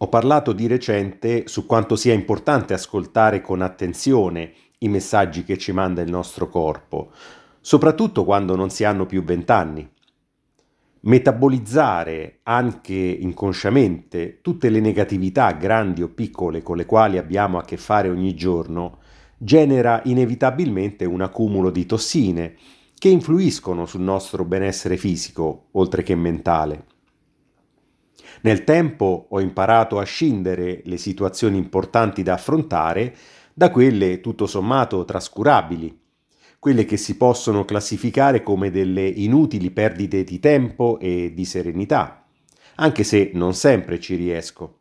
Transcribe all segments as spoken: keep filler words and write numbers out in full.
Ho parlato di recente su quanto sia importante ascoltare con attenzione i messaggi che ci manda il nostro corpo, soprattutto quando non si hanno più vent'anni. Metabolizzare anche inconsciamente tutte le negatività, grandi o piccole, con le quali abbiamo a che fare ogni giorno, genera inevitabilmente un accumulo di tossine che influiscono sul nostro benessere fisico, oltre che mentale. Nel tempo ho imparato a scindere le situazioni importanti da affrontare da quelle tutto sommato trascurabili, quelle che si possono classificare come delle inutili perdite di tempo e di serenità, anche se non sempre ci riesco.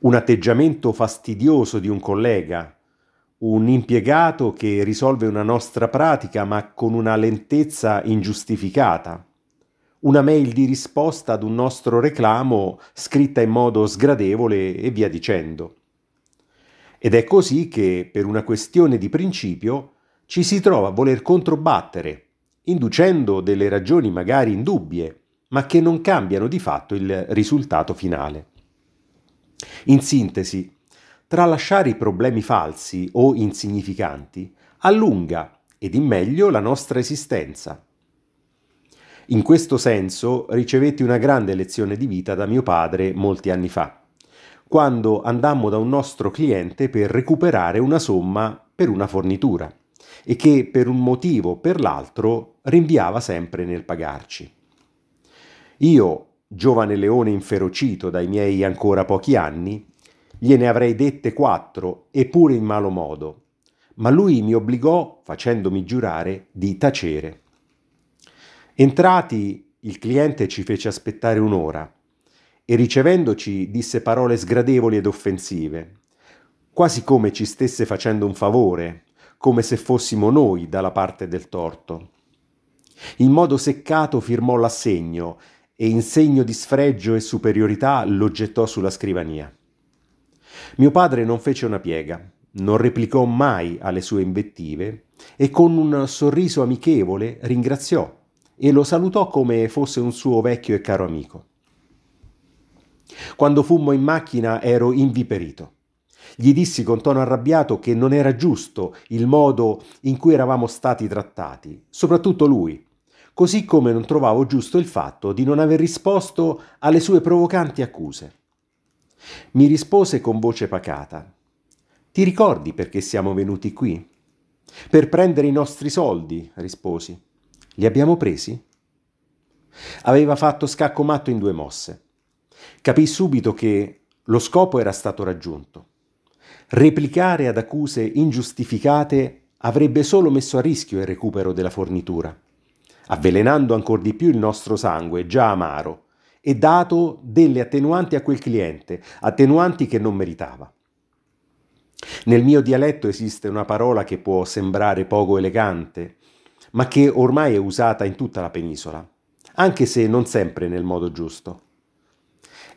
Un atteggiamento fastidioso di un collega, un impiegato che risolve una nostra pratica ma con una lentezza ingiustificata, una mail di risposta ad un nostro reclamo scritta in modo sgradevole e via dicendo. Ed è così che, per una questione di principio, ci si trova a voler controbattere, inducendo delle ragioni magari indubbie, ma che non cambiano di fatto il risultato finale. In sintesi, tralasciare i problemi falsi o insignificanti allunga ed in meglio la nostra esistenza. In questo senso ricevetti una grande lezione di vita da mio padre molti anni fa, quando andammo da un nostro cliente per recuperare una somma per una fornitura e che per un motivo o per l'altro rinviava sempre nel pagarci. Io, giovane leone inferocito dai miei ancora pochi anni, gliene avrei dette quattro, eppure in malo modo, ma lui mi obbligò, facendomi giurare, di tacere. Entrati, il cliente ci fece aspettare un'ora e ricevendoci disse parole sgradevoli ed offensive, quasi come ci stesse facendo un favore, come se fossimo noi dalla parte del torto. In modo seccato firmò l'assegno e in segno di sfregio e superiorità lo gettò sulla scrivania. Mio padre non fece una piega, non replicò mai alle sue invettive e con un sorriso amichevole ringraziò e lo salutò come fosse un suo vecchio e caro amico. Quando fummo in macchina ero inviperito. Gli dissi con tono arrabbiato che non era giusto il modo in cui eravamo stati trattati, soprattutto lui, così come non trovavo giusto il fatto di non aver risposto alle sue provocanti accuse. Mi rispose con voce pacata: «Ti ricordi perché siamo venuti qui?» «Per prendere i nostri soldi», risposi. «Li abbiamo presi?» Aveva fatto scacco matto in due mosse. Capì subito che lo scopo era stato raggiunto. Replicare ad accuse ingiustificate avrebbe solo messo a rischio il recupero della fornitura, avvelenando ancor di più il nostro sangue, già amaro, e dato delle attenuanti a quel cliente, attenuanti che non meritava. Nel mio dialetto esiste una parola che può sembrare poco elegante, ma che ormai è usata in tutta la penisola, anche se non sempre nel modo giusto.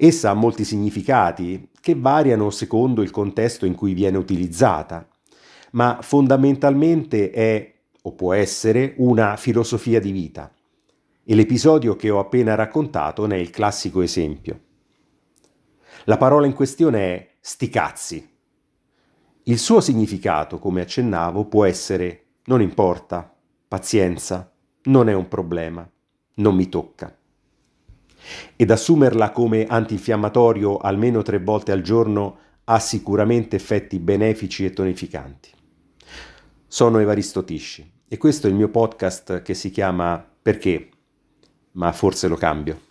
Essa ha molti significati che variano secondo il contesto in cui viene utilizzata, ma fondamentalmente è, o può essere, una filosofia di vita, e l'episodio che ho appena raccontato ne è il classico esempio. La parola in questione è sti cazzi. Il suo significato, come accennavo, può essere non importa, pazienza, non è un problema, non mi tocca. Ed assumerla come antinfiammatorio almeno tre volte al giorno ha sicuramente effetti benefici e tonificanti. Sono Evaristo Tisci e questo è il mio podcast che si chiama Perché? Ma forse lo cambio.